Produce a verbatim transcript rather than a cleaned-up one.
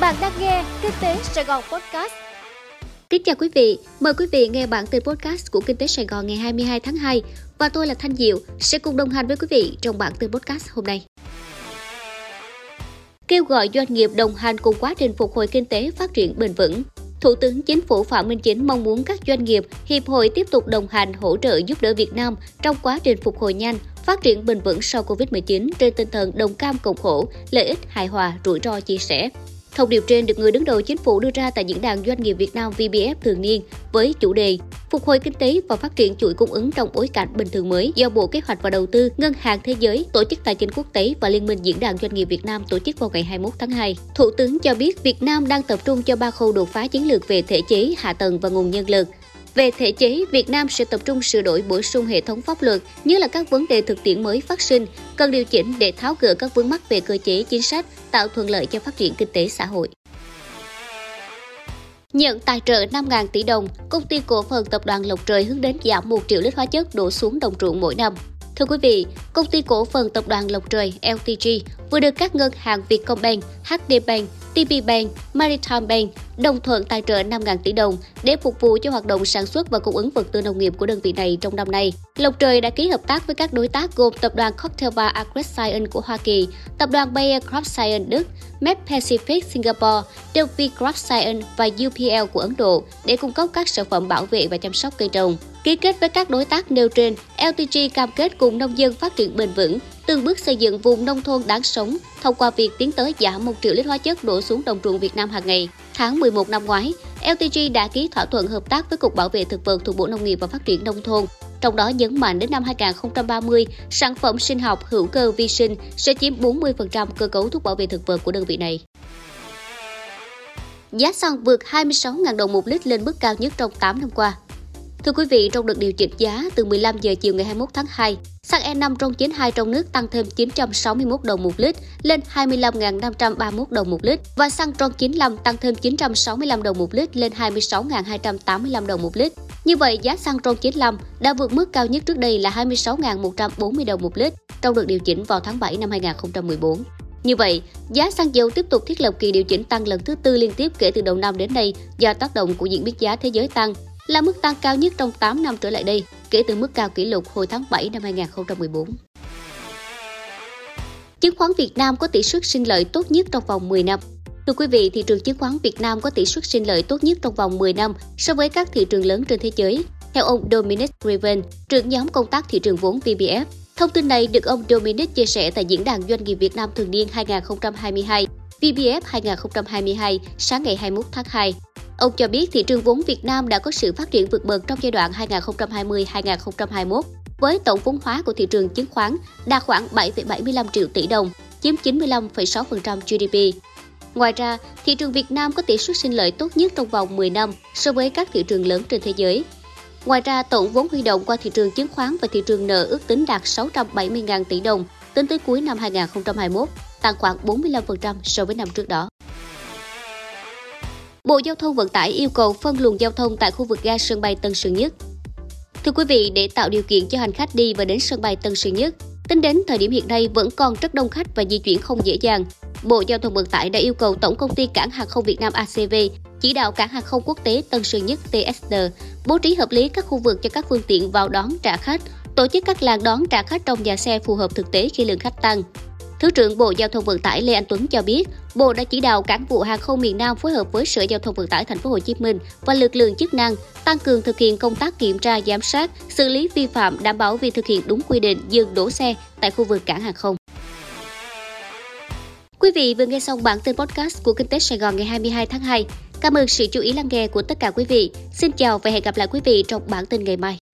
Bạn đang nghe Kinh tế Sài Gòn Podcast. Kính chào quý vị, mời quý vị nghe bản tin podcast của Kinh tế Sài Gòn ngày hai mươi hai tháng hai và tôi là Thanh Diệu sẽ cùng đồng hành với quý vị trong bản tin podcast hôm nay. Kêu gọi doanh nghiệp đồng hành cùng quá trình phục hồi kinh tế phát triển bền vững. Thủ tướng Chính phủ Phạm Minh Chính mong muốn các doanh nghiệp, hiệp hội tiếp tục đồng hành hỗ trợ giúp đỡ Việt Nam trong quá trình phục hồi nhanh, phát triển bền vững sau Covid mười chín trên tinh thần đồng cam cộng khổ, lợi ích hài hòa, rủi ro chia sẻ. Thông điệp trên được người đứng đầu chính phủ đưa ra tại Diễn đàn Doanh nghiệp Việt Nam vê bê ép thường niên với chủ đề Phục hồi kinh tế và phát triển chuỗi cung ứng trong bối cảnh bình thường mới do Bộ Kế hoạch và Đầu tư, Ngân hàng Thế giới, Tổ chức Tài chính Quốc tế và Liên minh Diễn đàn Doanh nghiệp Việt Nam tổ chức vào ngày hai mươi mốt tháng hai. Thủ tướng cho biết Việt Nam đang tập trung cho ba khâu đột phá chiến lược về thể chế, hạ tầng và nguồn nhân lực. Về thể chế, Việt Nam sẽ tập trung sửa đổi bổ sung hệ thống pháp luật, như là các vấn đề thực tiễn mới phát sinh, cần điều chỉnh để tháo gỡ các vướng mắc về cơ chế chính sách, tạo thuận lợi cho phát triển kinh tế xã hội. Nhận tài trợ năm nghìn tỷ đồng, công ty cổ phần tập đoàn Lộc Trời hướng đến giảm một triệu lít hóa chất đổ xuống đồng ruộng mỗi năm. Thưa quý vị, công ty cổ phần tập đoàn Lộc Trời lờ tê giê vừa được các ngân hàng Vietcombank, hát đê bank, tê pê Bank, Maritime Bank đồng thuận tài trợ năm nghìn tỷ đồng để phục vụ cho hoạt động sản xuất và cung ứng vật tư nông nghiệp của đơn vị này trong năm nay. Lộc Trời đã ký hợp tác với các đối tác gồm tập đoàn Corteva Agriscience của Hoa Kỳ, tập đoàn Bayer Crop Science Đức, Map Pacific Singapore, Delphi Crop Science và u pê lờ của Ấn Độ để cung cấp các sản phẩm bảo vệ và chăm sóc cây trồng. Ký kết với các đối tác nêu trên, lờ tê giê cam kết cùng nông dân phát triển bền vững, từng bước xây dựng vùng nông thôn đáng sống thông qua việc tiến tới giảm một triệu lít hóa chất đổ xuống đồng ruộng Việt Nam hàng ngày. Tháng mười một năm ngoái, lờ tê giê đã ký thỏa thuận hợp tác với Cục Bảo vệ Thực vật thuộc Bộ Nông nghiệp và Phát triển Nông thôn, trong đó nhấn mạnh đến năm hai không ba mươi, sản phẩm sinh học hữu cơ vi sinh sẽ chiếm bốn mươi phần trăm cơ cấu thuốc bảo vệ thực vật của đơn vị này. Giá xăng vượt hai mươi sáu nghìn đồng một lít lên mức cao nhất trong tám năm qua. Thưa quý vị, trong đợt điều chỉnh giá từ mười lăm giờ chiều ngày hai mươi mốt tháng hai, xăng e năm RON chín mươi hai trong nước tăng thêm chín trăm sáu mươi mốt đồng một lít lên hai mươi lăm nghìn năm trăm ba mươi mốt đồng một lít và xăng RON chín mươi lăm tăng thêm chín trăm sáu mươi lăm đồng một lít lên hai mươi sáu nghìn hai trăm tám mươi lăm đồng một lít. Như vậy, giá xăng RON chín mươi lăm đã vượt mức cao nhất trước đây là hai mươi sáu nghìn một trăm bốn mươi đồng một lít trong đợt điều chỉnh vào tháng bảy năm hai nghìn không trăm mười bốn. Như vậy, giá xăng dầu tiếp tục thiết lập kỳ điều chỉnh tăng lần thứ tư liên tiếp kể từ đầu năm đến nay do tác động của diễn biến giá thế giới tăng, là mức tăng cao nhất trong tám năm trở lại đây, kể từ mức cao kỷ lục hồi tháng bảy năm hai nghìn không trăm mười bốn. Chứng khoán Việt Nam có tỷ suất sinh lợi tốt nhất trong vòng mười năm. Thưa quý vị, thị trường chứng khoán Việt Nam có tỷ suất sinh lợi tốt nhất trong vòng mười năm so với các thị trường lớn trên thế giới, theo ông Dominic Riven, trưởng nhóm công tác thị trường vốn vê bê ép. Thông tin này được ông Dominic chia sẻ tại Diễn đàn Doanh nghiệp Việt Nam thường niên hai nghìn không trăm hai mươi hai, vê bê ép hai nghìn không trăm hai mươi hai, sáng ngày hai mươi mốt tháng hai. Ông cho biết thị trường vốn Việt Nam đã có sự phát triển vượt bậc trong giai đoạn hai nghìn không trăm hai mươi đến hai nghìn không trăm hai mươi mốt, với tổng vốn hóa của thị trường chứng khoán đạt khoảng bảy phẩy bảy mươi lăm triệu tỷ đồng, chiếm chín mươi lăm phẩy sáu phần trăm giê đê pê. Ngoài ra, thị trường Việt Nam có tỷ suất sinh lợi tốt nhất trong vòng mười năm so với các thị trường lớn trên thế giới. Ngoài ra, tổng vốn huy động qua thị trường chứng khoán và thị trường nợ ước tính đạt sáu trăm bảy mươi nghìn tỷ đồng tính tới cuối năm hai nghìn không trăm hai mươi mốt, tăng khoảng bốn mươi lăm phần trăm so với năm trước đó. Bộ Giao thông Vận tải yêu cầu phân luồng giao thông tại khu vực ga sân bay Tân Sơn Nhất. Thưa quý vị, để tạo điều kiện cho hành khách đi và đến sân bay Tân Sơn Nhất, tính đến thời điểm hiện nay vẫn còn rất đông khách và di chuyển không dễ dàng. Bộ Giao thông Vận tải đã yêu cầu Tổng công ty Cảng hàng không Việt Nam a xê vê chỉ đạo Cảng hàng không quốc tế Tân Sơn Nhất tê ét en bố trí hợp lý các khu vực cho các phương tiện vào đón trả khách, tổ chức các làn đón trả khách trong nhà xe phù hợp thực tế khi lượng khách tăng. Thứ trưởng Bộ Giao thông Vận tải Lê Anh Tuấn cho biết, Bộ đã chỉ đạo Cảng vụ hàng không miền Nam phối hợp với Sở Giao thông Vận tải thành phố Hồ Chí Minh và lực lượng chức năng tăng cường thực hiện công tác kiểm tra, giám sát, xử lý vi phạm, đảm bảo việc thực hiện đúng quy định dừng đỗ xe tại khu vực cảng hàng không. Quý vị vừa nghe xong bản tin podcast của Kinh tế Sài Gòn ngày hai mươi hai tháng hai. Cảm ơn sự chú ý lắng nghe của tất cả quý vị. Xin chào và hẹn gặp lại quý vị trong bản tin ngày mai.